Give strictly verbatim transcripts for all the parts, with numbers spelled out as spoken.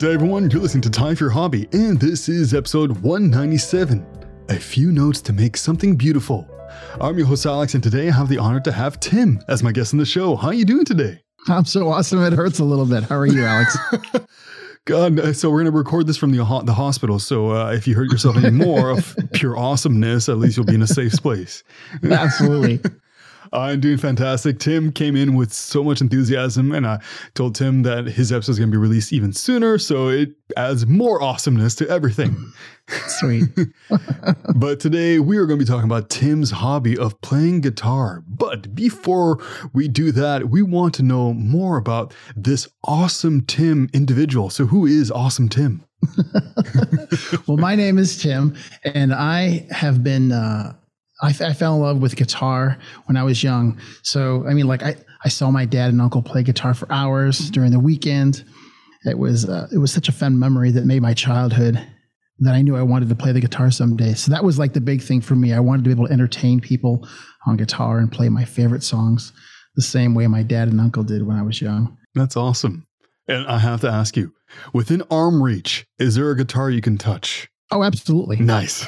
day, everyone. You're listening to Time for Your Hobby, and this is episode one ninety-seven, A Few Notes to Make Something Beautiful. I'm your host, Alex, and today I have the honor to have Tim as my guest on the show. How are you doing today? I'm so awesome. It hurts a little bit. How are you, Alex? God, so we're going to record this from the ho- the hospital. So uh, if you hurt yourself any more of pure awesomeness, at least you'll be in a safe space. Absolutely. I'm doing fantastic. Tim came in with so much enthusiasm, and I told Tim that his episode is going to be released even sooner, so it adds more awesomeness to everything. Sweet. But today we are going to be talking about Tim's hobby of playing guitar. But before we do that, we want to know more about this awesome Tim individual. So who is Awesome Tim? Well, my name is Tim, and I have been... Uh, I, I fell in love with guitar when I was young. So, I mean, like I, I saw my dad and uncle play guitar for hours during the weekend. It was, uh, it was such a fun memory that made my childhood that I knew I wanted to play the guitar someday. So that was like the big thing for me. I wanted to be able to entertain people on guitar and play my favorite songs the same way my dad and uncle did when I was young. That's awesome. And I have to ask you, within arm reach, is there a guitar you can touch? Oh, absolutely. Nice.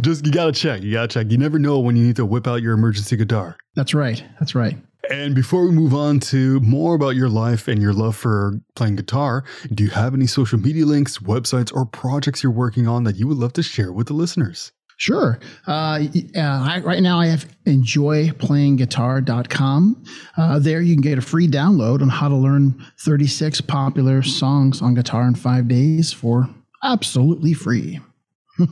Just, you got to check. You got to check. You never know when you need to whip out your emergency guitar. That's right. That's right. And before we move on to more about your life and your love for playing guitar, do you have any social media links, websites, or projects you're working on that you would love to share with the listeners? Sure. Uh, uh, I, right now I have enjoy playing guitar dot com. Uh, there you can get a free download on how to learn thirty-six popular songs on guitar in five days for absolutely free.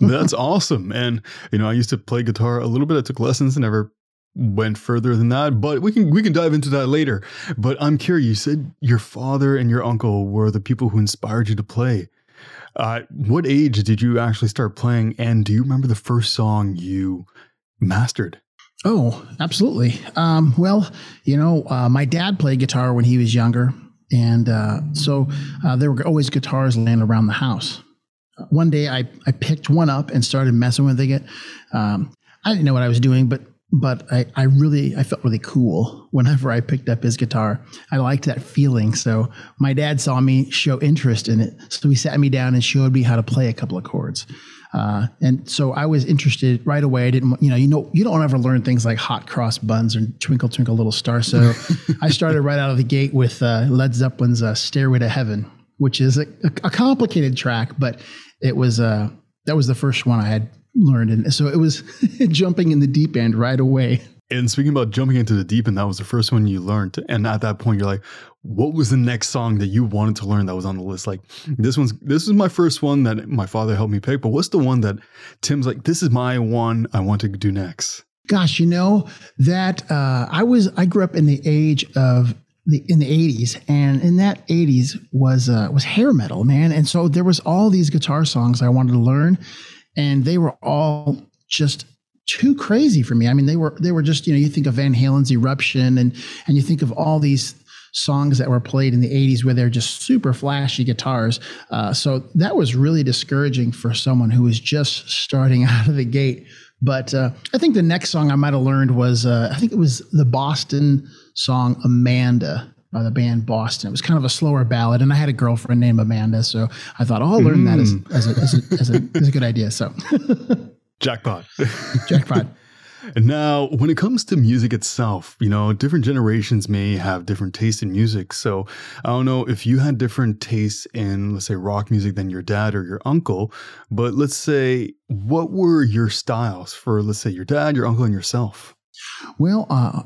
That's awesome. And, you know, I used to play guitar a little bit. I took lessons and never went further than that, but we can, we can dive into that later. But I'm curious, you said your father and your uncle were the people who inspired you to play. Uh, what age did you actually start playing? And do you remember the first song you mastered? Oh, absolutely. Um, well, you know, uh, my dad played guitar when he was younger. And uh, so uh, there were always guitars laying around the house. One day I, I picked one up and started messing with it. Um, I didn't know what I was doing, but but I, I really, I felt really cool whenever I picked up his guitar. I liked that feeling. So my dad saw me show interest in it. So he sat me down and showed me how to play a couple of chords. Uh, and so I was interested right away. I didn't, you know, you know, you don't ever learn things like Hot Cross Buns and Twinkle Twinkle Little Star. So I started right out of the gate with uh, Led Zeppelin's uh, Stairway to Heaven, which is a, a complicated track, but it was, uh, that was the first one I had learned. And so it was jumping in the deep end right away. And speaking about jumping into the deep end, that was the first one you learned. And at that point, you're like, what was the next song that you wanted to learn that was on the list? Like, this one's, this is my first one that my father helped me pick, but what's the one that Tim's like, this is my one I want to do next? Gosh, you know, that, uh, I was, I grew up in the age of The, in the eighties, and in that eighties was uh, was hair metal, man. And so there was all these guitar songs I wanted to learn, and they were all just too crazy for me. I mean, they were they were just, you know, you think of Van Halen's Eruption, and and you think of all these songs that were played in the eighties where they're just super flashy guitars. Uh, so that was really discouraging for someone who was just starting out of the gate. But uh, I think the next song I might have learned was, uh, I think it was the Boston song Amanda by the band Boston. It was kind of a slower ballad, and I had a girlfriend named Amanda, so I thought, oh, I'll learn mm. that as, as, a, as, a, as, a, as a good idea. So Jackpot. Jackpot. And now, when it comes to music itself, you know, different generations may have different tastes in music. So I don't know if you had different tastes in, let's say, rock music than your dad or your uncle. But let's say, what were your styles for, let's say, your dad, your uncle, and yourself? Well, uh,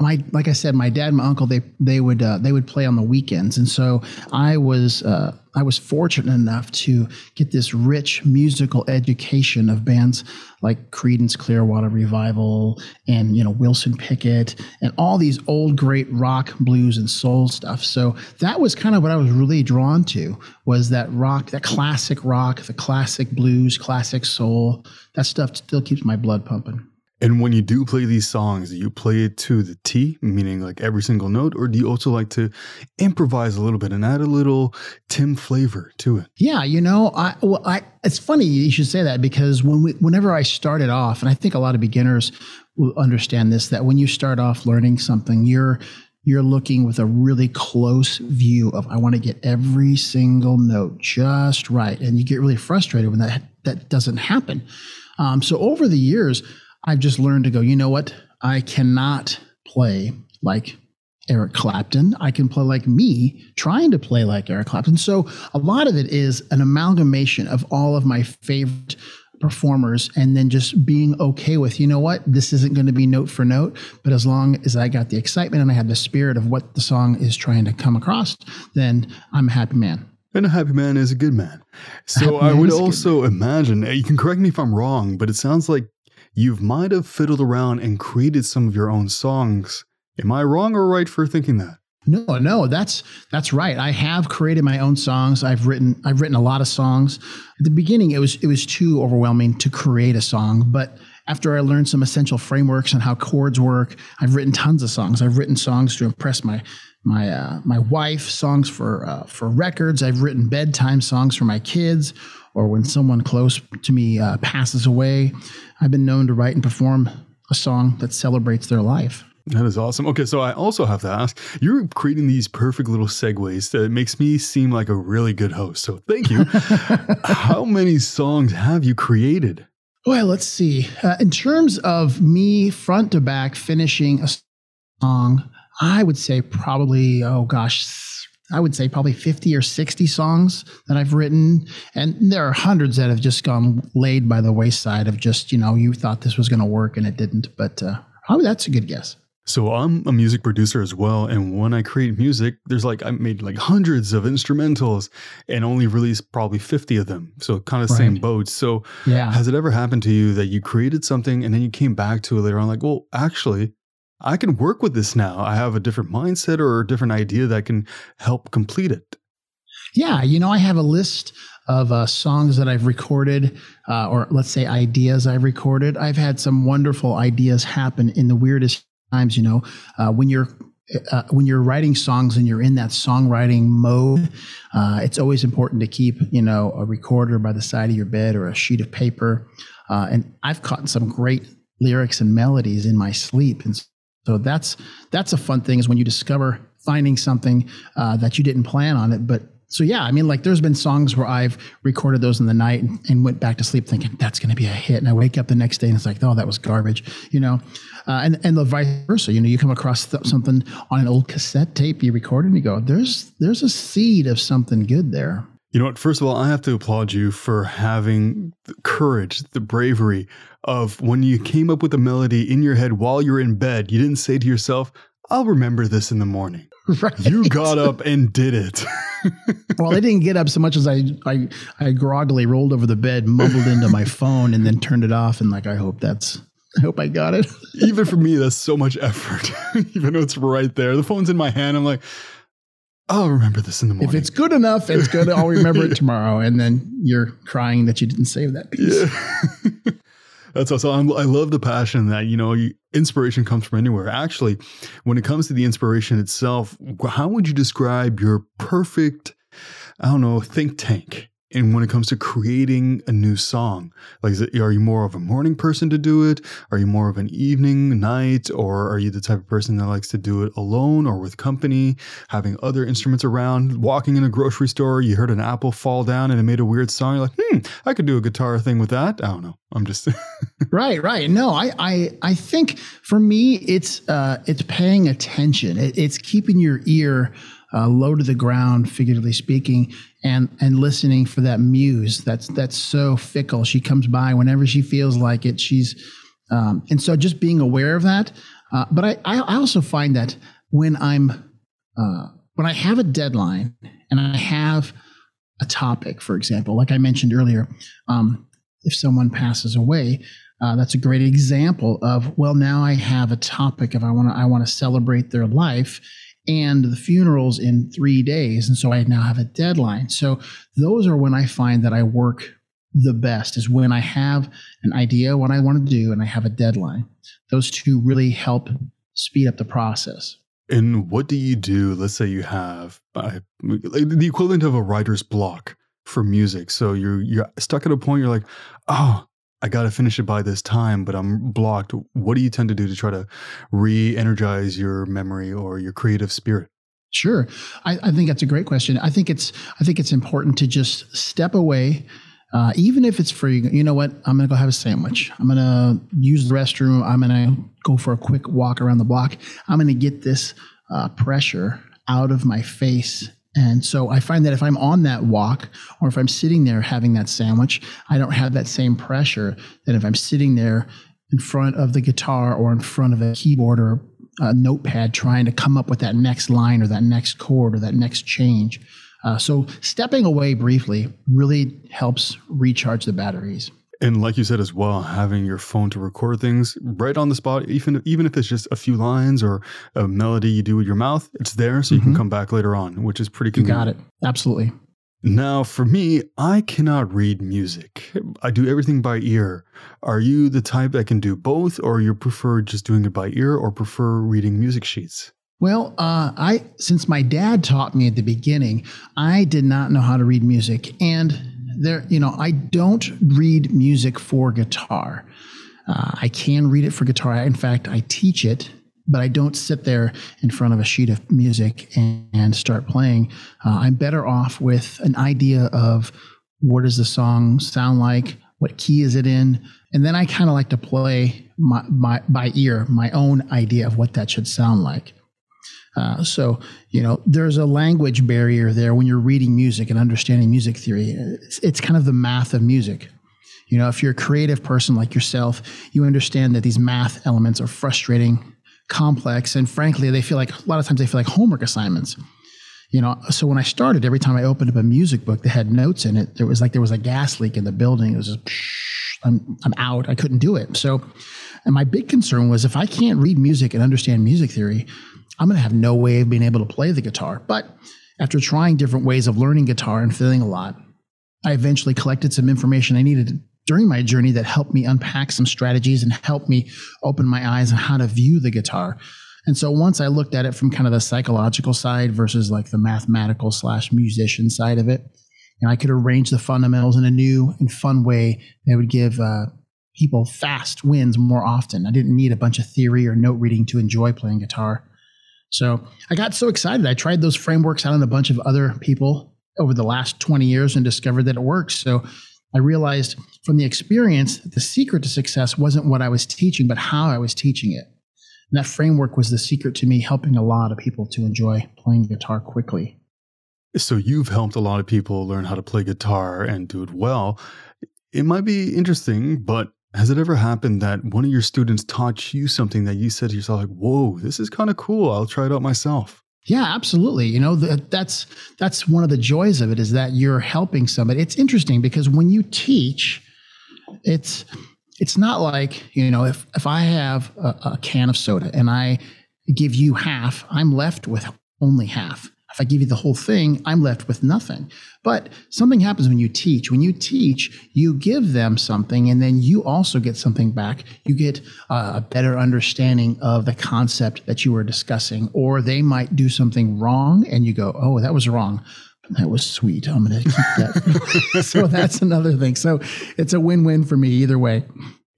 my like I said, my dad and my uncle, they they would uh, they would play on the weekends, and so I was uh, I was fortunate enough to get this rich musical education of bands like Creedence Clearwater Revival and, you know, Wilson Pickett and all these old great rock, blues, and soul stuff. So that was kind of what I was really drawn to, was that rock, that classic rock, the classic blues, classic soul. That stuff still keeps my blood pumping. And when you do play these songs, do you play it to the T, meaning like every single note, or do you also like to improvise a little bit and add a little Tim flavor to it? Yeah, you know, I, well, I, it's funny you should say that, because when we, whenever I started off, and I think a lot of beginners will understand this, that when you start off learning something, you're you're looking with a really close view of, I want to get every single note just right. And you get really frustrated when that, that doesn't happen. Um, so over the years, I've just learned to go, you know what? I cannot play like Eric Clapton. I can play like me trying to play like Eric Clapton. So a lot of it is an amalgamation of all of my favorite performers and then just being okay with, you know what, this isn't going to be note for note, but as long as I got the excitement and I had the spirit of what the song is trying to come across, then I'm a happy man. And a happy man is a good man. So I would also imagine, you can correct me if I'm wrong, but it sounds like you might have fiddled around and created some of your own songs. Am I wrong or right for thinking that? No, no, that's that's right. I have created my own songs. I've written I've written a lot of songs. At the beginning, it was it was too overwhelming to create a song, but after I learned some essential frameworks on how chords work, I've written tons of songs. I've written songs to impress my my uh, my wife, songs for uh, for records. I've written bedtime songs for my kids, or when someone close to me uh, passes away. I've been known to write and perform a song that celebrates their life. That is awesome. Okay, so I also have to ask, you're creating these perfect little segues that makes me seem like a really good host. So thank you. How many songs have you created? Well, let's see. Uh, in terms of me front to back finishing a song, I would say probably, oh gosh, I would say probably fifty or sixty songs that I've written. And there are hundreds that have just gone laid by the wayside of just, you know, you thought this was going to work and it didn't. But uh, probably that's a good guess. So I'm a music producer as well, and when I create music, there's like, I made like hundreds of instrumentals and only released probably fifty of them. So kind of the right. Same boat. So yeah. Has it ever happened to you that you created something and then you came back to it later on like, well, actually, I can work with this now. I have a different mindset or a different idea that can help complete it. Yeah. You know, I have a list of uh, songs that I've recorded, uh, or let's say ideas I've recorded. I've had some wonderful ideas happen in the weirdest times, you know, uh, when you're uh, when you're writing songs and you're in that songwriting mode, uh, it's always important to keep, you know, a recorder by the side of your bed or a sheet of paper. Uh, and I've caught some great lyrics and melodies in my sleep. And so that's that's a fun thing, is when you discover finding something uh, that you didn't plan on it. But so, yeah, I mean, like there's been songs where I've recorded those in the night and, and went back to sleep thinking that's going to be a hit. And I wake up the next day and it's like, oh, that was garbage, you know, uh, and, and the vice versa. You know, you come across th- something on an old cassette tape you recorded and you go, there's there's a seed of something good there. You know what? First of all, I have to applaud you for having the courage, the bravery of when you came up with a melody in your head while you're in bed, you didn't say to yourself, I'll remember this in the morning. Right. You got up and did it. Well, I didn't get up so much as I, I, I groggily rolled over the bed, mumbled into my phone, and then turned it off. And like, I hope that's, I hope I got it. Even for me, that's so much effort. Even though it's right there, the phone's in my hand. I'm like, I'll remember this in the morning. If it's good enough, it's good. I'll remember it tomorrow. And then you're crying that you didn't save that piece. Yeah. That's also, I'm, I love the passion that, you know, you, inspiration comes from anywhere. Actually, when it comes to the inspiration itself, how would you describe your perfect, I don't know, think tank? And when it comes to creating a new song, like, is it, are you more of a morning person to do it? Are you more of an evening, night? Or are you the type of person that likes to do it alone or with company, having other instruments around, walking in a grocery store, you heard an apple fall down and it made a weird song. You're like, hmm, I could do a guitar thing with that. I don't know. I'm just right. Right. No, I, I, I think for me, it's, uh, it's paying attention. It, it's keeping your ear Uh, low to the ground, figuratively speaking, and and listening for that muse that's that's so fickle. She comes by whenever she feels like it. She's um, and so just being aware of that. Uh, but I I also find that when I'm uh, when I have a deadline and I have a topic, for example, like I mentioned earlier, um, if someone passes away. Uh, that's a great example of, well, now I have a topic of I want to I want to celebrate their life, and the funeral's in three days, and so I now have a deadline. So those are when I find that I work the best, is when I have an idea, what I want to do, and I have a deadline. Those two really help speed up the process. And what do you do? Let's say you have uh, the equivalent of a writer's block for music. So you're you're stuck at a point, you're like, oh, I got to finish it by this time, but I'm blocked. What do you tend to do to try to re-energize your memory or your creative spirit? Sure. I, I think that's a great question. I think it's, I think it's important to just step away. Uh, even if it's free, you know what? I'm going to go have a sandwich. I'm going to use the restroom. I'm going to go for a quick walk around the block. I'm going to get this uh, pressure out of my face. And so I find that if I'm on that walk or if I'm sitting there having that sandwich, I don't have that same pressure than if I'm sitting there in front of the guitar or in front of a keyboard or a notepad trying to come up with that next line or that next chord or that next change. Uh, so stepping away briefly really helps recharge the batteries. And like you said as well, having your phone to record things right on the spot, even, even if it's just a few lines or a melody you do with your mouth, it's there so you mm-hmm. can come back later on, which is pretty convenient. You got it. Absolutely. Now, for me, I cannot read music. I do everything by ear. Are you the type that can do both, or you prefer just doing it by ear, or prefer reading music sheets? Well, uh, I since my dad taught me at the beginning, I did not know how to read music. And there, you know, I don't read music for guitar. Uh, I can read it for guitar. In fact, I teach it, but I don't sit there in front of a sheet of music and, and start playing. Uh, I'm better off with an idea of what does the song sound like? What key is it in? And then I kind of like to play my, my by ear, my own idea of what that should sound like. Uh, so, you know, there's a language barrier there when you're reading music and understanding music theory. It's, it's kind of the math of music. You know, if you're a creative person like yourself, you understand that these math elements are frustrating, complex, and frankly, they feel like a lot of times they feel like homework assignments. You know, so when I started, every time I opened up a music book that had notes in it, it was like there was a gas leak in the building. It was just, psh, I'm, I'm out. I couldn't do it. So, and my big concern was if I can't read music and understand music theory, I'm going to have no way of being able to play the guitar. But after trying different ways of learning guitar and failing a lot, I eventually collected some information I needed during my journey that helped me unpack some strategies and helped me open my eyes on how to view the guitar. And so once I looked at it from kind of the psychological side versus like the mathematical slash musician side of it, and I could arrange the fundamentals in a new and fun way that would give uh, people fast wins more often. I didn't need a bunch of theory or note reading to enjoy playing guitar. So I got so excited. I tried those frameworks out on a bunch of other people over the last twenty years and discovered that it works. So I realized from the experience that the secret to success wasn't what I was teaching, but how I was teaching it. And that framework was the secret to me helping a lot of people to enjoy playing guitar quickly. So you've helped a lot of people learn how to play guitar and do it well. It might be interesting, but has it ever happened that one of your students taught you something that you said to yourself, like, whoa, this is kind of cool. I'll try it out myself. Yeah, absolutely. You know, th- that's that's one of the joys of it is that you're helping somebody. It's interesting because when you teach, it's it's not like, you know, if, if I have a, a can of soda and I give you half, I'm left with only half. If I give you the whole thing, I'm left with nothing. But something happens when you teach. When you teach, you give them something, and then you also get something back. You get uh, a better understanding of the concept that you were discussing, or they might do something wrong, and you go, oh, that was wrong. That was sweet. I'm going to keep that. So that's another thing. So it's a win-win for me either way.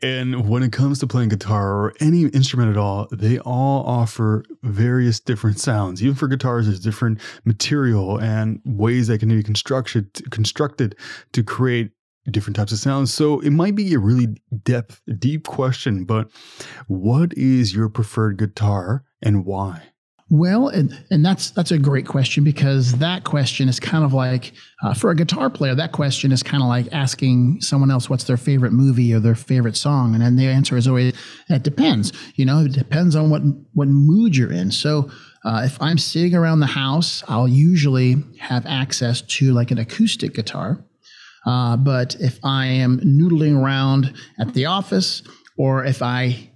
And when it comes to playing guitar or any instrument at all, they all offer various different sounds. Even for guitars, there's different material and ways that can be constructed, constructed to create different types of sounds. So it might be a really depth, deep question, but what is your preferred guitar and why? Well, and, and that's that's a great question because that question is kind of like, uh, for a guitar player, that question is kind of like asking someone else what's their favorite movie or their favorite song. And then the answer is always, it depends. You know, it depends on what, what mood you're in. So uh, if I'm sitting around the house, I'll usually have access to like an acoustic guitar. Uh, but if I am noodling around at the office or if I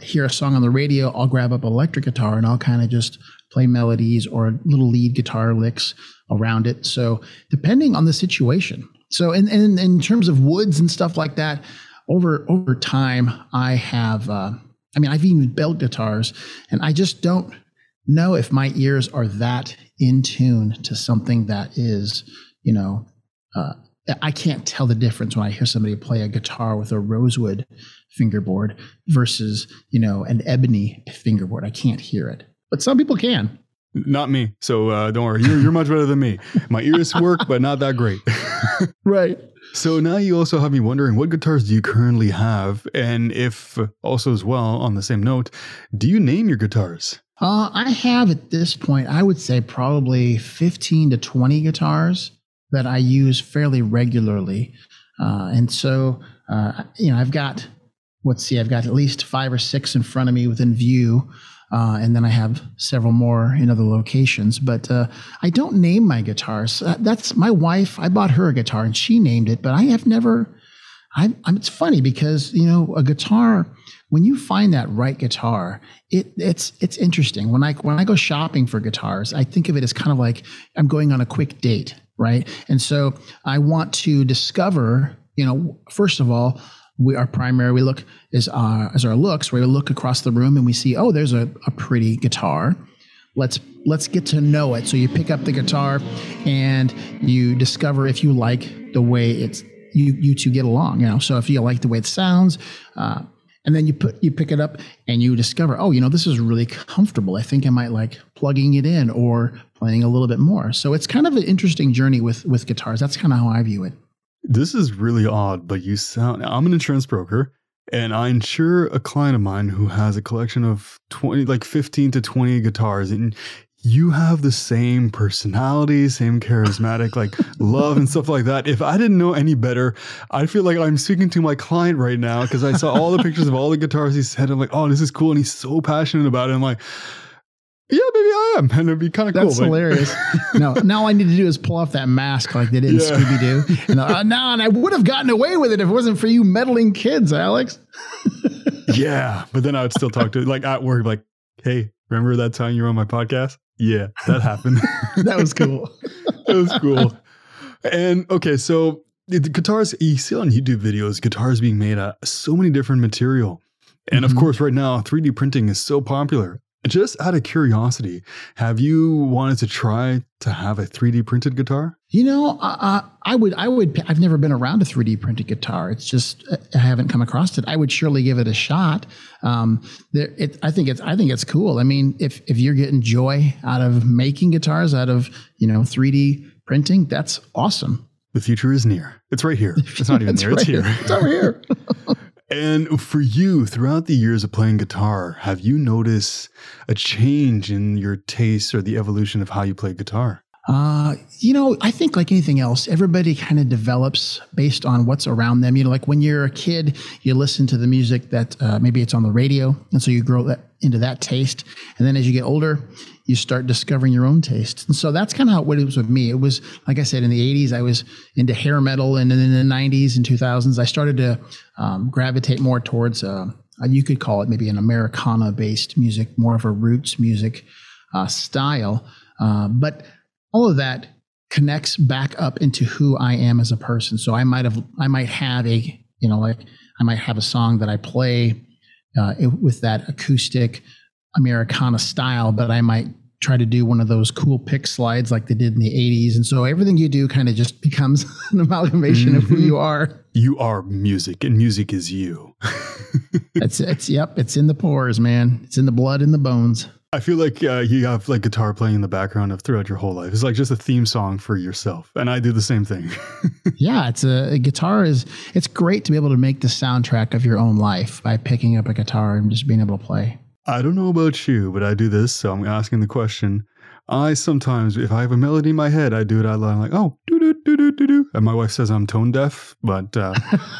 hear a song on the radio, I'll grab up an electric guitar and I'll kind of just play melodies or little lead guitar licks around it. So depending on the situation. So in, in, in terms of woods and stuff like that, over over time, I have, uh, I mean, I've even belt guitars and I just don't know if my ears are that in tune to something that is, you know, uh, I can't tell the difference when I hear somebody play a guitar with a rosewood fingerboard versus, you know, an ebony fingerboard. I can't hear it, but some people can. Not me. So uh, don't worry. You're, you're much better than me. My ears work, but not that great. Right. So now you also have me wondering, what guitars do you currently have? And if also as well, on the same note, do you name your guitars? Uh, I have at this point, I would say probably fifteen to twenty guitars that I use fairly regularly. Uh, and so, uh, you know, I've got, let's see, I've got at least five or six in front of me within view. Uh, and then I have several more in other locations, but uh, I don't name my guitars. Uh, that's my wife. I bought her a guitar and she named it, but I have never, I, I'm, it's funny because, you know, a guitar, when you find that right guitar, it, it's, it's interesting. When I, when I go shopping for guitars, I think of it as kind of like I'm going on a quick date. Right. And so I want to discover, you know, first of all, we our primary we look is our as our looks. We look across the room and we see, oh, there's a, a pretty guitar. Let's let's get to know it. So you pick up the guitar and you discover if you like the way it's you you two get along. You know, so if you like the way it sounds, uh, and then you put you pick it up and you discover, oh, you know, this is really comfortable. I think I might like plugging it in or playing a little bit more. So it's kind of an interesting journey with with guitars. That's kind of how I view it. This is really odd, but you sound... I'm an insurance broker, and I insure a client of mine who has a collection of twenty, like fifteen to twenty guitars, and you have the same personality, same charismatic, like love and stuff like that. If I didn't know any better, I feel like I'm speaking to my client right now because I saw all the pictures of all the guitars he said. I'm like, oh, this is cool, and he's so passionate about it. I'm like... yeah, maybe I am. And it'd be kind of cool. That's hilarious. No, now all I need to do is pull off that mask like they did in yeah. Scooby-Doo. And, uh, no, and I would have gotten away with it if it wasn't for you meddling kids, Alex. Yeah, but then I would still talk to like at work, like, hey, remember that time you were on my podcast? Yeah, that happened. That was cool. That was cool. And okay, so the guitars, you see on YouTube videos, guitars being made out of so many different material. And mm-hmm. of course, right now, three D printing is so popular. Just out of curiosity, have you wanted to try to have a three D printed guitar? You know, uh, I would, I would, I've never been around a three D printed guitar. It's just, I haven't come across it. I would surely give it a shot. Um, there, it, I think it's, I think it's cool. I mean, if, if you're getting joy out of making guitars out of, you know, three D printing, that's awesome. The future is near. It's right here. It's not even it's near. Right it's here. here. It's over here. And for you, throughout the years of playing guitar, have you noticed a change in your tastes or the evolution of how you play guitar? Uh, you know, I think like anything else, everybody kind of develops based on what's around them. You know, like when you're a kid, you listen to the music that uh, maybe it's on the radio. And so you grow that into that taste. And then as you get older, you start discovering your own taste. And so that's kind of how it was with me. It was, like I said, in the eighties, I was into hair metal. And then in the nineties and two thousands, I started to um, gravitate more towards, uh, you could call it maybe an Americana-based music, more of a roots music uh, style. Uh, but all of that connects back up into who I am as a person. So I might have, I might have a, you know, like I might have a song that I play uh, with that acoustic Americana style, but I might try to do one of those cool pick slides like they did in the eighties. And so everything you do kind of just becomes an amalgamation mm-hmm. of who you are. You are music and music is you. That's it's yep. It's in the pores, man. It's in the blood and the bones. I feel like uh, you have like guitar playing in the background of throughout your whole life. It's like just a theme song for yourself. And I do the same thing. Yeah, it's a, a guitar is, it's great to be able to make the soundtrack of your own life by picking up a guitar and just being able to play. I don't know about you, but I do this. So I'm asking the question. I sometimes, if I have a melody in my head, I do it out loud. I'm like, oh, do, do, do, do, do, do. And my wife says I'm tone deaf, but uh,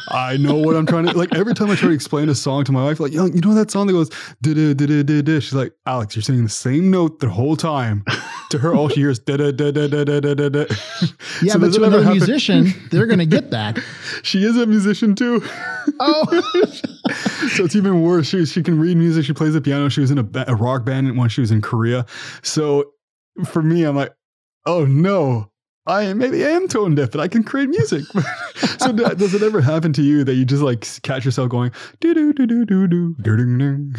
I know what I'm trying to, like every time I try to explain a song to my wife, like, you know, you know that song that goes, da da da da da da. She's like, Alex, you're singing the same note the whole time. To her, all she hears da da da da da da da da. Yeah, so but when they're a musician, they're going to get that. She is a musician too. Oh. So it's even worse. She she can read music. She plays the piano. She was in a, ba- a rock band when she was in Korea. So for me, I'm like, oh no, I am, maybe I am tone deaf, but I can create music. So d- does it ever happen to you that you just like catch yourself going, do do do do do do do do do?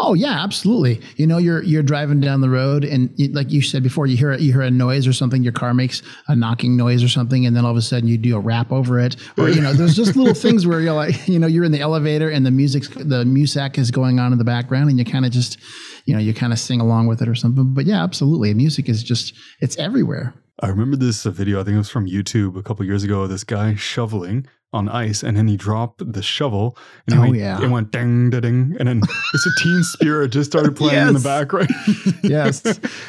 Oh yeah, absolutely. You know, you're you're driving down the road, and you, like you said before, you hear a, you hear a noise or something. Your car makes a knocking noise or something, and then all of a sudden you do a rap over it, or you know, there's just little things where you're like, you know, you're in the elevator and the music's the music is going on in the background, and you kind of just, you know, you kind of sing along with it or something. But yeah, absolutely, music is just it's everywhere. I remember this video. I think it was from YouTube a couple years ago. This guy shoveling on ice, and then he dropped the shovel and oh, it, went, yeah. it went ding da ding, and then it's a Teen Spirit just started playing yes. in the background. yes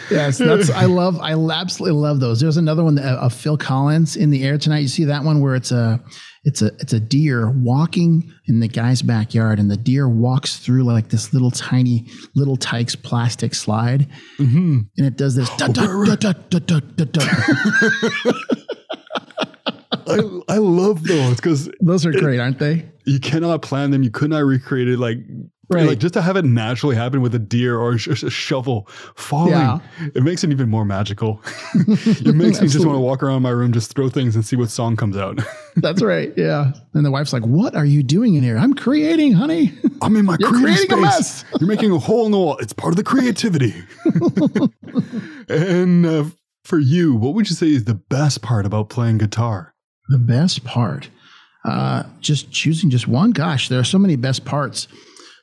yes that's I love I absolutely love those. There's another one that, uh, of Phil Collins, In the Air Tonight. You see that one where it's a it's a it's a deer walking in the guy's backyard, and the deer walks through like this little tiny little Tykes plastic slide, mm-hmm. and it does this dun, dun, dun, dun, dun, dun, dun, dun. I, I love those because those are great, it, aren't they? You cannot plan them. You could not recreate it. Like, right. like just to have it naturally happen with a deer or a, sh- a shovel falling, yeah. it makes it even more magical. It makes me just want to walk around my room, just throw things and see what song comes out. That's right. Yeah. And the wife's like, "What are you doing in here?" "I'm creating, honey. I'm in my You're creative creating space. A mess. You're making a hole in the wall. It's part of the creativity." And uh, for you, what would you say is the best part about playing guitar? The best part, uh, just choosing just one. Gosh, there are so many best parts.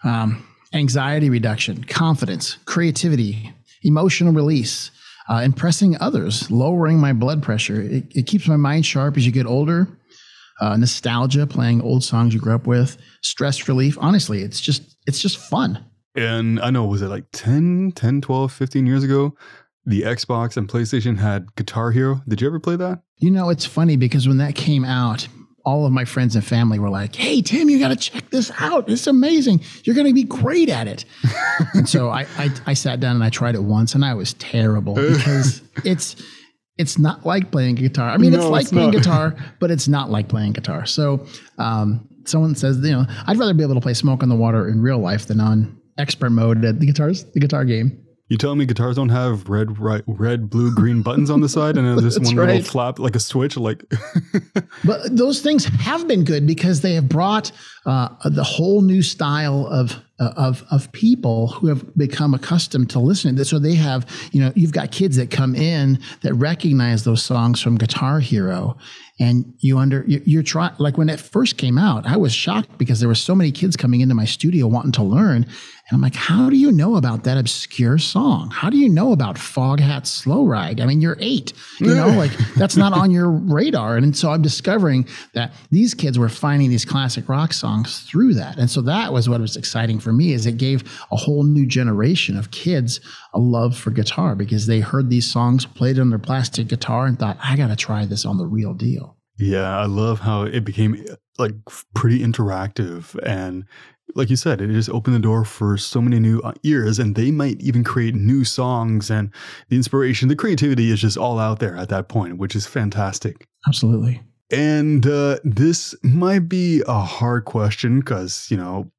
Um, anxiety reduction, confidence, creativity, emotional release, uh, impressing others, lowering my blood pressure. It, it keeps my mind sharp as you get older. Uh, nostalgia, playing old songs you grew up with, stress relief. Honestly, it's just, it's just fun. And I know, was it like ten, twelve, fifteen years ago? The Xbox and PlayStation had Guitar Hero. Did you ever play that? You know, it's funny because when that came out, all of my friends and family were like, "Hey, Tim, you got to check this out. It's amazing. You're going to be great at it." And so I, I I sat down and I tried it once, and I was terrible because it's it's not like playing guitar. I mean, no, it's like it's playing not. guitar, but it's not like playing guitar. So um, someone says, you know, I'd rather be able to play Smoke on the Water in real life than on expert mode at the guitars, the guitar game. You telling me guitars don't have red, right, red, blue, green buttons on the side, and then there's one right. little flap like a switch, like. But those things have been good because they have brought uh, the whole new style of uh, of of people who have become accustomed to listening. So they have, you know, you've got kids that come in that recognize those songs from Guitar Hero, and you under you, you're trying like when it first came out, I was shocked because there were so many kids coming into my studio wanting to learn. And I'm like, how do you know about that obscure song? How do you know about Foghat's Slow Ride? I mean, you're eight, you know, like that's not on your radar. And so I'm discovering that these kids were finding these classic rock songs through that. And so that was what was exciting for me, is it gave a whole new generation of kids a love for guitar because they heard these songs, played on their plastic guitar and thought, I got to try this on the real deal. Yeah, I love how it became like pretty interactive, and like you said, it just opened the door for so many new ears, and they might even create new songs, and the inspiration, the creativity is just all out there at that point, which is fantastic. Absolutely. And uh, this might be a hard question because, you know,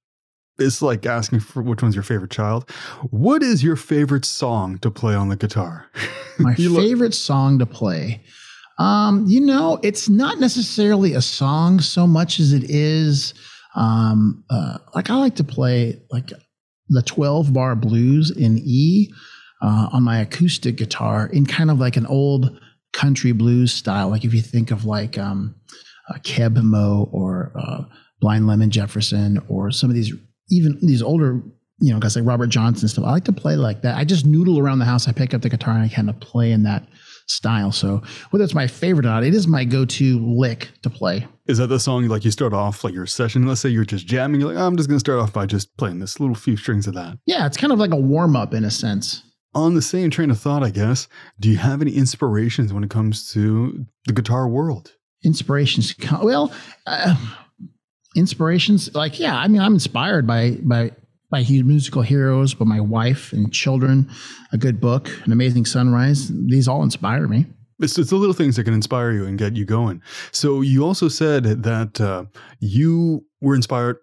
it's like asking for which one's your favorite child. What is your favorite song to play on the guitar? My favorite lo- song to play. Um, you know, it's not necessarily a song so much as it is. Um, uh, like I like to play like the twelve bar blues in E uh, on my acoustic guitar in kind of like an old country blues style. Like if you think of like um, uh, Keb Mo or uh, Blind Lemon Jefferson or some of these, even these older, you know, guys like Robert Johnson stuff. I like to play like that. I just noodle around the house. I pick up the guitar and I kind of play in that style. So whether it's my favorite or not, it is my go-to lick to play. Is that the song like you start off like your session? Let's say you're just jamming. You're like, oh, I'm just going to start off by just playing this little few strings of that. Yeah, it's kind of like a warm-up in a sense. On the same train of thought, I guess, do you have any inspirations when it comes to the guitar world? Inspirations? Well, uh, inspirations like, yeah, I mean, I'm inspired by by. by huge musical heroes, but my wife and children, a good book, An Amazing Sunrise. These all inspire me. It's the little things that can inspire you and get you going. So you also said that uh, you were inspired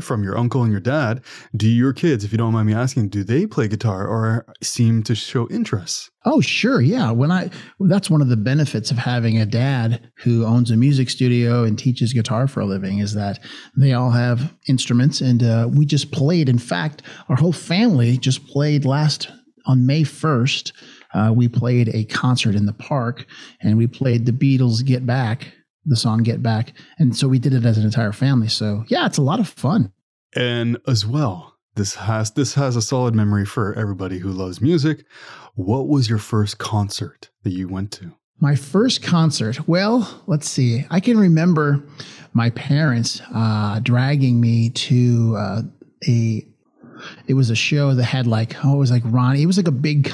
from your uncle and your dad. Do your kids, if you don't mind me asking, do they play guitar or seem to show interest? Oh, sure. Yeah. When I, that's one of the benefits of having a dad who owns a music studio and teaches guitar for a living, is that they all have instruments, and uh, we just played. In fact, our whole family just played last on May first. Uh, we played a concert in the park, and we played the Beatles' Get Back, the song Get Back. And so we did it as an entire family. So yeah, it's a lot of fun. And as well, this has, this has a solid memory for everybody who loves music. What was your first concert that you went to? My first concert. Well, let's see. I can remember my parents uh, dragging me to uh, a, it was a show that had like, oh, it was like Ronnie. It was like a big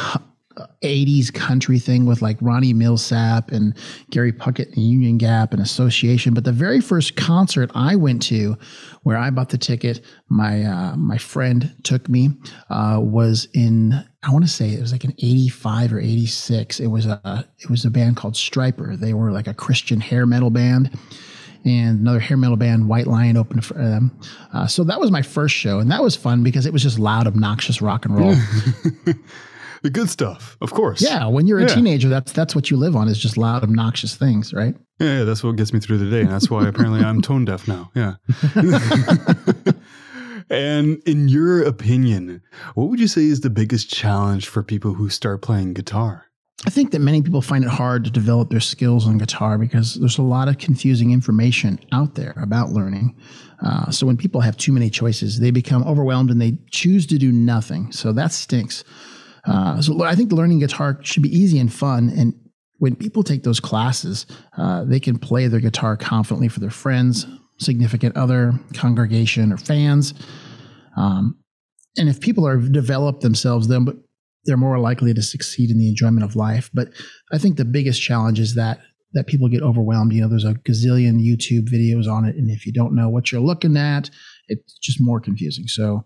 eighties country thing with like Ronnie Millsap and Gary Puckett and Union Gap and Association. But the very first concert I went to, where I bought the ticket, my uh, my friend took me, uh, was in, I want to say it was like an eighty-five or eighty-six. It was a it was a band called Striper. They were like a Christian hair metal band. And another hair metal band, White Lion, opened for them. Uh, so that was my first show. And that was fun because it was just loud, obnoxious rock and roll. The good stuff, of course. Yeah, when you're a yeah. teenager, that's that's what you live on, is just loud, obnoxious things, right? Yeah, yeah, that's what gets me through the day. And that's why apparently I'm tone deaf now. Yeah. And in your opinion, what would you say is the biggest challenge for people who start playing guitar? I think that many people find it hard to develop their skills on guitar because there's a lot of confusing information out there about learning. Uh, so when people have too many choices, they become overwhelmed and they choose to do nothing. So that stinks. Uh, so I think learning guitar should be easy and fun. And when people take those classes, uh, they can play their guitar confidently for their friends, significant other, congregation, or fans. Um, and if people are develop themselves, then but they're more likely to succeed in the enjoyment of life. But I think the biggest challenge is that that people get overwhelmed. You know, there's a gazillion YouTube videos on it, and if you don't know what you're looking at, it's just more confusing. So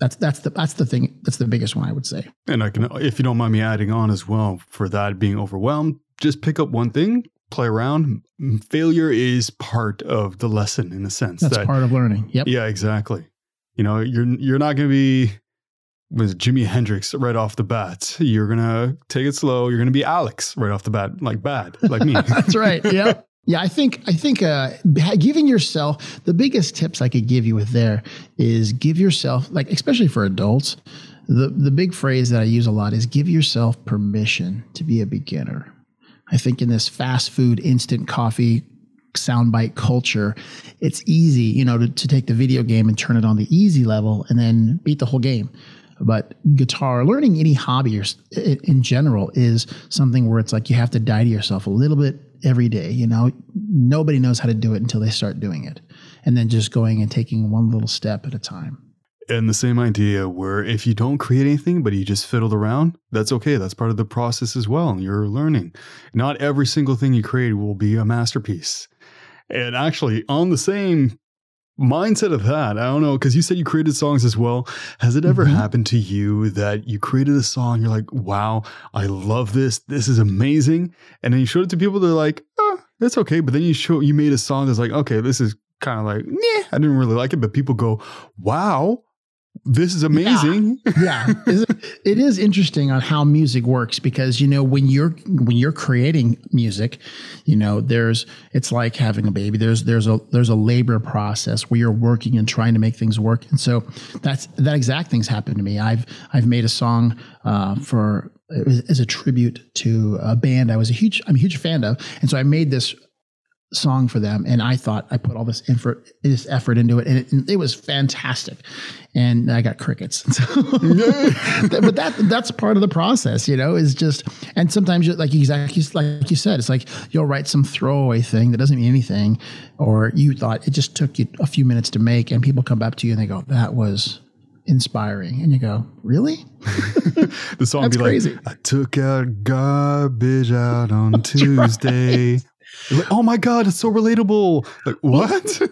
that's that's the that's the thing. That's the biggest one, I would say. And I can, if you don't mind me adding on as well, for that being overwhelmed, just pick up one thing, play around. Failure is part of the lesson, in a sense. That's that, part of learning. Yep. Yeah, exactly. You know, you're you're not going to be with Jimi Hendrix right off the bat. You're going to take it slow. You're going to be Alex right off the bat, like bad, like me. That's right. Yeah. Yeah. I think, I think uh, giving yourself, the biggest tips I could give you with there is give yourself, like, especially for adults, the, the big phrase that I use a lot is give yourself permission to be a beginner. I think in this fast food, instant coffee, soundbite culture, it's easy, you know, to, to take the video game and turn it on the easy level and then beat the whole game. But guitar, learning any hobby or in general, is something where it's like you have to die to yourself a little bit every day. You know, nobody knows how to do it until they start doing it, and then just going and taking one little step at a time. And the same idea where if you don't create anything, but you just fiddled around, that's okay. That's part of the process as well. And you're learning. Not every single thing you create will be a masterpiece. And actually, on the same mindset of that, I don't know, because you said you created songs as well. Has it ever mm-hmm. happened to you that you created a song, you're like, wow, I love this, this is amazing, and then you showed it to people, they're like, oh, that's okay, but then you show you made a song that's like, okay, this is kind of like, meh, I didn't really like it, but people go, wow, this is amazing. Yeah, yeah. It is interesting on how music works, because, you know, when you're when you're creating music, you know, there's it's like having a baby. There's there's a there's a labor process where you're working and trying to make things work. And so that's that exact thing's happened to me. I've I've made a song uh, for as a tribute to a band I was a huge I'm a huge fan of, and so I made this song for them, and I thought I put all this effort, this effort into it, and it, and it was fantastic, and I got crickets. So, but that that's part of the process, you know. Is just and sometimes you're like exactly like you said, it's like you'll write some throwaway thing that doesn't mean anything, or you thought it just took you a few minutes to make, and people come up to you and they go, "That was inspiring," and you go, "Really?" The song that's be crazy. Like, "I took out garbage out on that's Tuesday." Right. Like, oh my God, it's so relatable. Like, what?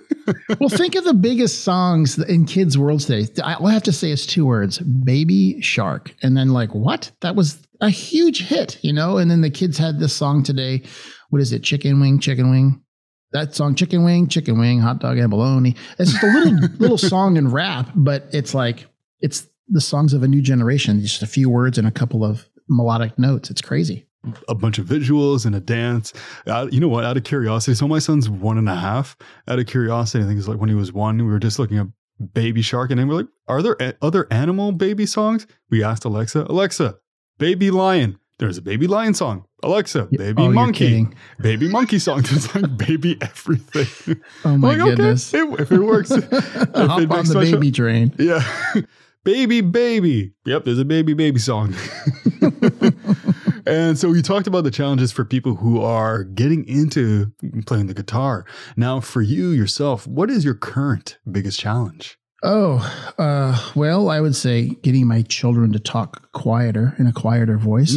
Well, think of the biggest songs in kids' world today. All I have to say is two words, Baby Shark. And then like, what? That was a huge hit, you know? And then the kids had this song today. What is it? Chicken wing, chicken wing. That song, chicken wing, chicken wing, hot dog and bologna. It's just a little, little song and rap, but it's like, it's the songs of a new generation. Just a few words and a couple of melodic notes. It's crazy. A bunch of visuals and a dance. Uh, you know what? Out of curiosity. So my son's one and a half. Out of curiosity, I think it's like when he was one, we were just looking at Baby Shark and then we're like, are there a- other animal baby songs? We asked Alexa, Alexa, Baby Lion. There's a Baby Lion song. Alexa, Baby oh, Monkey. Baby Monkey song. There's like Baby everything. Oh my like, goodness. Okay, it, if it works. If Hop it on the baby train. Yeah. Baby, baby. Yep, there's a baby, baby song. And so you talked about the challenges for people who are getting into playing the guitar. Now, for you yourself, what is your current biggest challenge? Oh, uh, well, I would say getting my children to talk quieter in a quieter voice.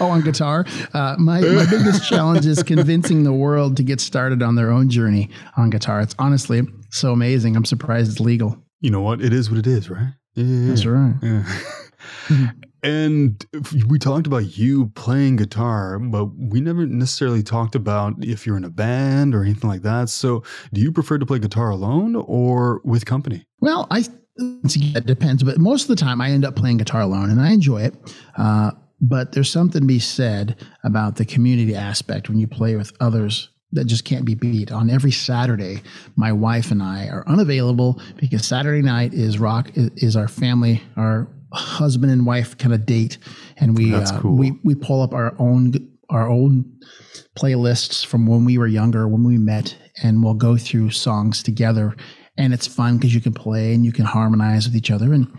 Oh, on guitar. Uh, my, my biggest challenge is convincing the world to get started on their own journey on guitar. It's honestly so amazing. I'm surprised it's legal. You know what? It is what it is, right? Yeah, that's right. Yeah. And we talked about you playing guitar, but we never necessarily talked about if you're in a band or anything like that. So do you prefer to play guitar alone or with company? Well, I it depends, but most of the time I end up playing guitar alone and I enjoy it. Uh, but there's something to be said about the community aspect when you play with others that just can't be beat. On every Saturday, my wife and I are unavailable because Saturday night is rock, is our family, our husband and wife kind of date, and we uh, cool. we we pull up our own our own playlists from when we were younger, when we met, and we'll go through songs together, and it's fun because you can play and you can harmonize with each other. And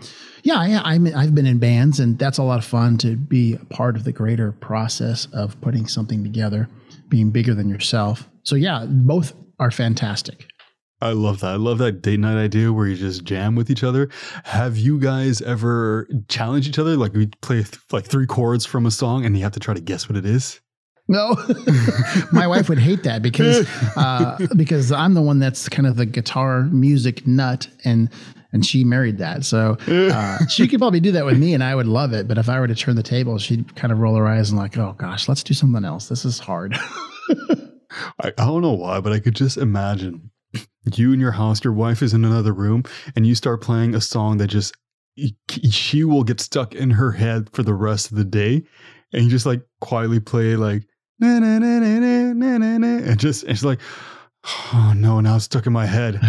yeah, yeah, I'm I've been in bands, and that's a lot of fun to be a part of the greater process of putting something together, being bigger than yourself. So yeah, both are fantastic. I love that. I love that date night idea where you just jam with each other. Have you guys ever challenged each other? Like we play th- like three chords from a song and you have to try to guess what it is? No, my wife would hate that because, uh, because I'm the one that's kind of the guitar music nut, and, and she married that. So uh, she could probably do that with me and I would love it. But if I were to turn the table, she'd kind of roll her eyes and like, oh gosh, let's do something else. This is hard. I, I don't know why, but I could just imagine you in your house, your wife is in another room, and you start playing a song that just, she will get stuck in her head for the rest of the day. And you just like quietly play like, na, na, na, na, na, na, na, and just, it's like, oh no, now it's stuck in my head.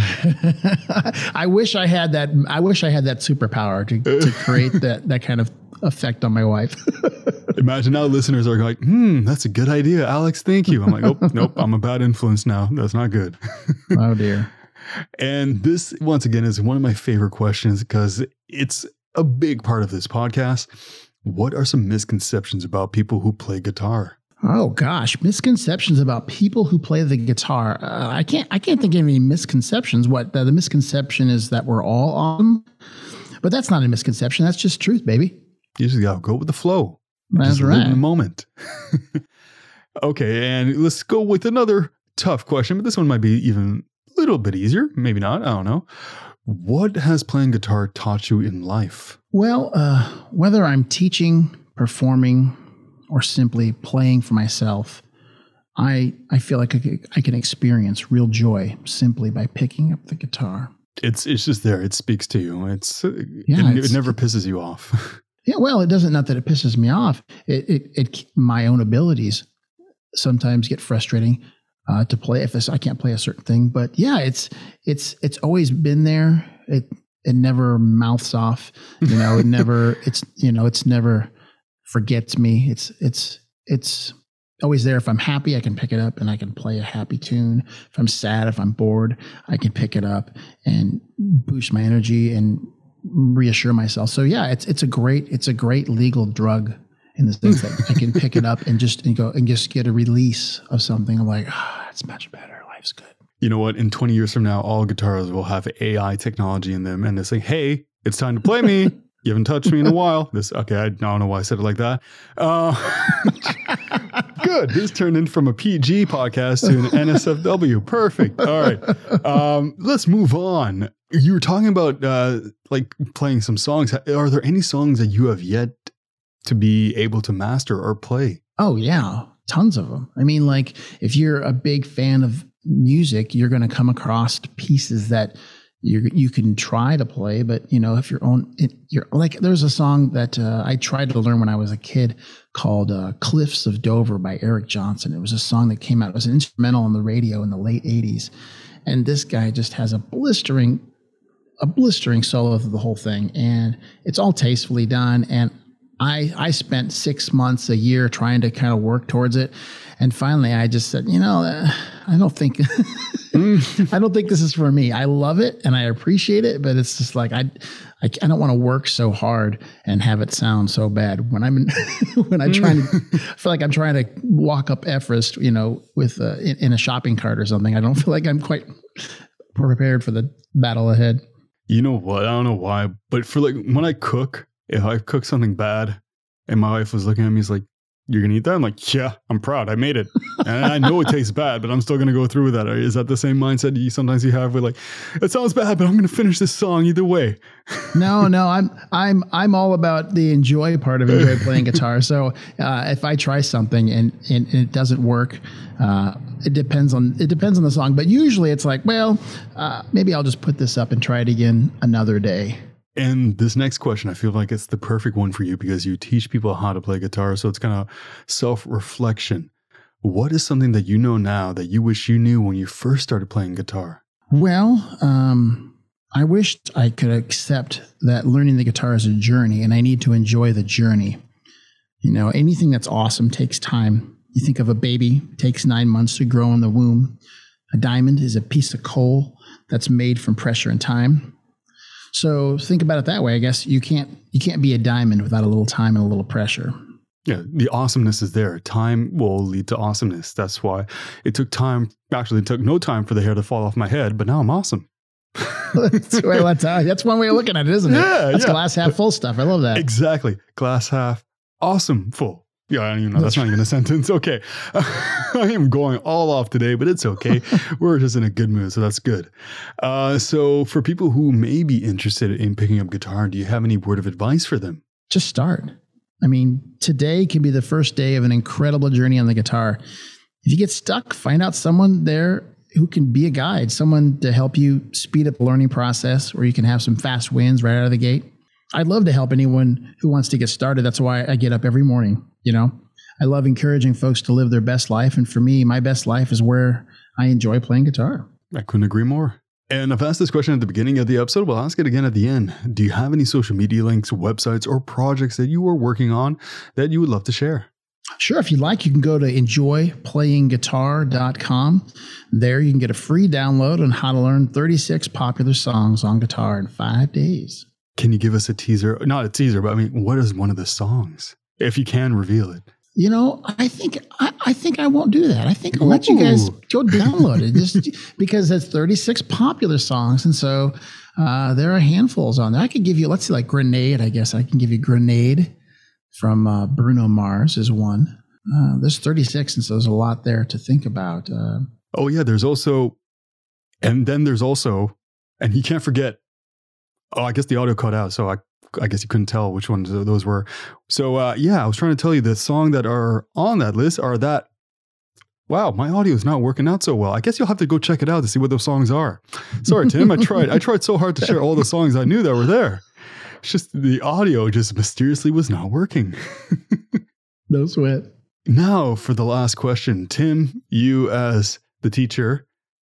I wish I had that. I wish I had that superpower to, to create that, that kind of effect on my wife. Imagine now listeners are like, hmm, that's a good idea, Alex. Thank you. I'm like, oh, nope, I'm a bad influence now. That's not good. Oh, dear. And this, once again, is one of my favorite questions because it's a big part of this podcast. What are some misconceptions about people who play guitar? Oh, gosh. Misconceptions about people who play the guitar. Uh, I can't I can't think of any misconceptions. What the, the misconception is that we're all awesome, but that's not a misconception. That's just truth, baby. You just got to go with the flow. That's right. In the moment. Okay, and let's go with another tough question, but this one might be even a little bit easier. Maybe not. I don't know. What has playing guitar taught you in life? Well, uh, whether I'm teaching, performing, or simply playing for myself, I I feel like I can experience real joy simply by picking up the guitar. It's it's just there. It speaks to you. It's, yeah, it, it's it never pisses you off. Yeah, well, it doesn't, not that it pisses me off. It, it, it my own abilities sometimes get frustrating uh, to play if I can't play a certain thing. But yeah, it's it's it's always been there. It it never mouths off. You know, it never it's you know it's never forgets me. It's it's it's always there. If I'm happy, I can pick it up and I can play a happy tune. If I'm sad, if I'm bored, I can pick it up and boost my energy and reassure myself. So yeah, it's it's a great it's a great legal drug in the sense that I can pick it up and just and go and just get a release of something. I'm like, ah, oh, it's much better. Life's good. You know what? In twenty years from now, all guitars will have A I technology in them, and they're saying, "Hey, it's time to play me. You haven't touched me in a while." This okay? I don't know why I said it like that. Uh, good. This turned in from a P G podcast to an N S F W. Perfect. All right. Um, let's move on. You were talking about uh, like playing some songs. Are there any songs that you have yet to be able to master or play. Oh, yeah. Tons of them. I mean, like, if you're a big fan of music, you're going to come across pieces that you you can try to play. But, you know, if you're on, it, you're like, there's a song that uh, I tried to learn when I was a kid called uh, Cliffs of Dover by Eric Johnson. It was a song that came out. It was an instrumental on the radio in the late eighties. And this guy just has a blistering, a blistering solo through the whole thing. And it's all tastefully done. And I, I spent six months, a year trying to kind of work towards it. And finally, I just said, you know, uh, I don't think, I don't think this is for me. I love it and I appreciate it, but it's just like, I, I, I don't want to work so hard and have it sound so bad when I'm, in, when I'm trying to, I feel like I'm trying to walk up Everest, you know, with uh, in, in a shopping cart or something. I don't feel like I'm quite prepared for the battle ahead. You know what? I don't know why, but for like, when I cook, if I cook something bad and my wife was looking at me, he's like, you're going to eat that? I'm like, yeah, I'm proud. I made it. And I know it tastes bad, but I'm still going to go through with that. Is that the same mindset you sometimes you have with like, it sounds bad, but I'm going to finish this song either way? No, no, I'm, I'm, I'm all about the enjoy part of enjoy playing guitar. So uh, if I try something and, and, and it doesn't work, uh, it depends on, it depends on the song, but usually it's like, well, uh, maybe I'll just put this up and try it again another day. And this next question, I feel like it's the perfect one for you because you teach people how to play guitar. So it's kind of self-reflection. What is something that you know now that you wish you knew when you first started playing guitar? Well, um, I wished I could accept that learning the guitar is a journey and I need to enjoy the journey. You know, anything that's awesome takes time. You think of a baby, it takes nine months to grow in the womb. A diamond is a piece of coal that's made from pressure and time. So think about it that way. I guess you can't you can't be a diamond without a little time and a little pressure. Yeah, the awesomeness is there. Time will lead to awesomeness. That's why it took time. Actually, it took no time for the hair to fall off my head, but now I'm awesome. Well, that's, uh, that's one way of looking at it, isn't it? Yeah, that's yeah. Glass half full stuff. I love that. Exactly. Glass half awesome full. Yeah, I don't even know. That's not even a sentence. Okay. I am going all off today, but it's okay. We're just in a good mood, so that's good. Uh, so for people who may be interested in picking up guitar, do you have any word of advice for them? Just start. I mean, today can be the first day of an incredible journey on the guitar. If you get stuck, find out someone there who can be a guide, someone to help you speed up the learning process where you can have some fast wins right out of the gate. I'd love to help anyone who wants to get started. That's why I get up every morning. You know, I love encouraging folks to live their best life. And for me, my best life is where I enjoy playing guitar. I couldn't agree more. And I've asked this question at the beginning of the episode. We'll ask it again at the end. Do you have any social media links, websites, or projects that you are working on that you would love to share? Sure. If you'd like, you can go to enjoy playing guitar dot com. There you can get a free download on how to learn thirty-six popular songs on guitar in five days. Can you give us a teaser? Not a teaser, but I mean, what is one of the songs? If you can reveal it. You know, I think I, I think I won't do that. I think I'll Ooh. let you guys go download it just because that's thirty-six popular songs. And so uh, there are handfuls on there. I could give you, let's see, like Grenade, I guess. I can give you Grenade from uh, Bruno Mars is one. Uh, there's thirty-six, and so there's a lot there to think about. Uh, oh, yeah, there's also, and then there's also, and you can't forget, oh, I guess the audio cut out, so I I guess you couldn't tell which ones those were. So, uh, yeah, I was trying to tell you the song that are on that list are that. Wow, my audio is not working out so well. I guess you'll have to go check it out to see what those songs are. Sorry, Tim. I tried. I tried so hard to share all the songs I knew that were there. It's just the audio just mysteriously was not working. No sweat. Now for the last question, Tim, you as the teacher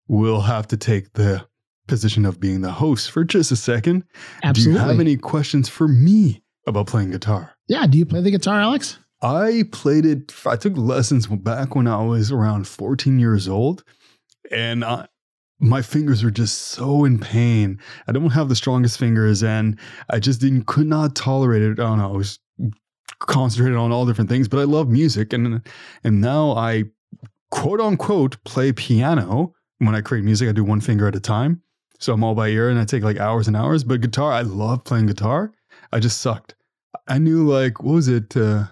will have to take the position of being the host for just a second. Absolutely. Do you have any questions for me about playing guitar? Yeah. Do you play the guitar, Alex? I played it. I took lessons back when I was around fourteen years old, and I, my fingers were just so in pain. I don't have the strongest fingers, and I just didn't could not tolerate it. I don't know. I was concentrated on all different things, but I love music, and and now I quote unquote play piano. When I create music, I do one finger at a time. So I'm all by ear and I take like hours and hours, but guitar, I love playing guitar. I just sucked. I knew like, what was it? Uh,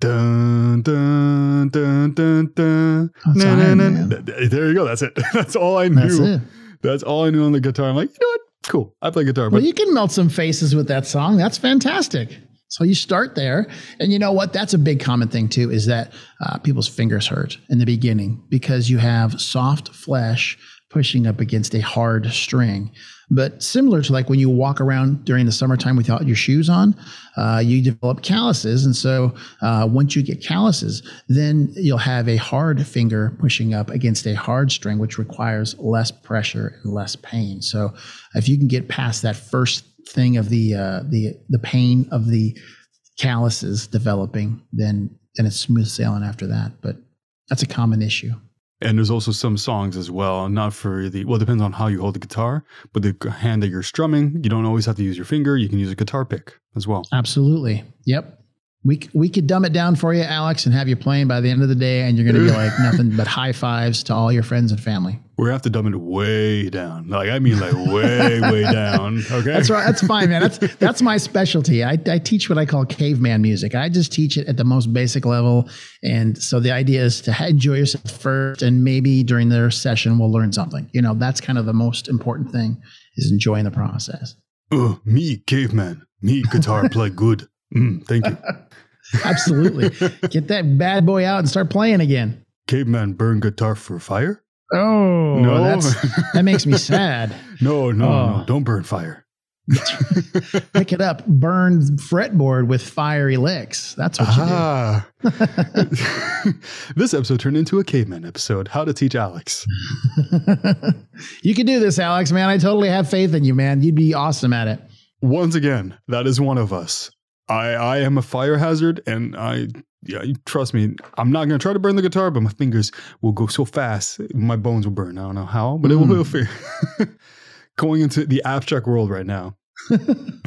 dun, dun, dun, dun, dun, na, na, na, na. There you go. That's it. That's all I knew. That's, That's all I knew on the guitar. I'm like, you know what? Cool. I play guitar. Well, but you can melt some faces with that song. That's fantastic. So you start there. And you know what? That's a big common thing too, is that uh, people's fingers hurt in the beginning because you have soft flesh pushing up against a hard string. But similar to like when you walk around during the summertime without your shoes on, uh, you develop calluses. And so uh, once you get calluses, then you'll have a hard finger pushing up against a hard string, which requires less pressure and less pain. So if you can get past that first thing of the uh, the the pain of the calluses developing, then then it's smooth sailing after that. But that's a common issue. And there's also some songs as well, not for the, well, it depends on how you hold the guitar, but the hand that you're strumming, you don't always have to use your finger. You can use a guitar pick as well. Absolutely. Yep. We we could dumb it down for you, Alex, and have you playing by the end of the day, and you're going to be like nothing but high fives to all your friends and family. We're going to have to dumb it way down. Like, I mean, like way, way down. Okay. That's right. That's fine, man. That's that's my specialty. I, I teach what I call caveman music. I just teach it at the most basic level. And so the idea is to enjoy yourself first, and maybe during their session, we'll learn something. You know, that's kind of the most important thing, is enjoying the process. Oh, me, caveman. Me, guitar, play good. Mm, thank you. Absolutely. Get that bad boy out and start playing again. Caveman burn guitar for fire? Oh, no, that's, that makes me sad. No, no, oh. no. Don't burn fire. Pick it up. Burn fretboard with fiery licks. That's what ah. you do. This episode turned into a caveman episode. How to teach Alex. You can do this, Alex, man. I totally have faith in you, man. You'd be awesome at it. Once again, that is one of us. I, I am a fire hazard, and I yeah, trust me, I'm not going to try to burn the guitar, but my fingers will go so fast, my bones will burn. I don't know how, but mm. it will feel going into the abstract world right now.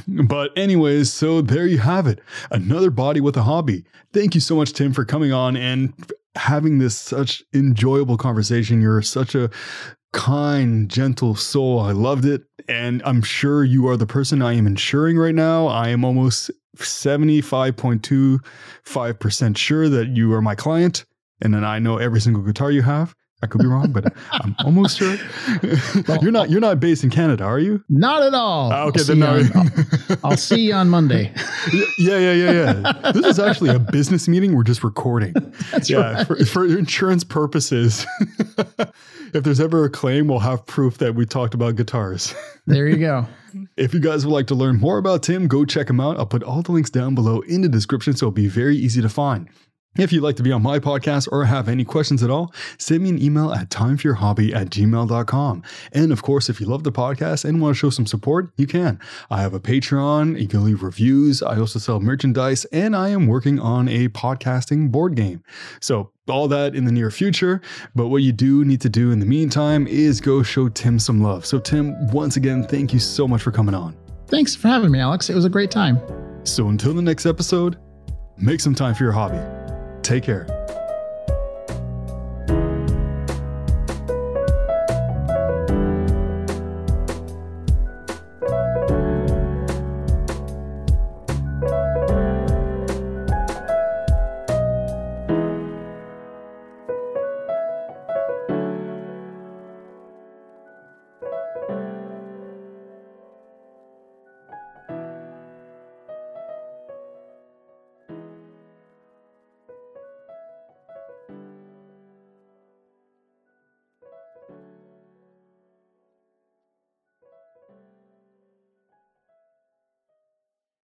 But anyways, so there you have it. Another body with a hobby. Thank you so much, Tim, for coming on and having this such enjoyable conversation. You're such a kind, gentle soul. I loved it. And I'm sure you are the person I am insuring right now. I am almost seventy-five point two five percent sure that you are my client. And then I know every single guitar you have. I could be wrong, but I'm almost sure. Well, you're not, you're not based in Canada, are you? Not at all. Ah, okay. I'll, then see no. on, I'll, I'll see you on Monday. Yeah. Yeah. Yeah. Yeah. This is actually a business meeting. We're just recording. That's yeah, right. For, for insurance purposes. If there's ever a claim, we'll have proof that we talked about guitars. There you go. If you guys would like to learn more about Tim, go check him out. I'll put all the links down below in the description, so it'll be very easy to find. If you'd like to be on my podcast or have any questions at all, send me an email at timeforyourhobby at gmail dot com. And of course, if you love the podcast and want to show some support, you can. I have a Patreon. You can leave reviews. I also sell merchandise, and I am working on a podcasting board game. So all that in the near future. But what you do need to do in the meantime is go show Tim some love. So Tim, once again, thank you so much for coming on. Thanks for having me, Alex. It was a great time. So until the next episode, make some time for your hobby. Take care.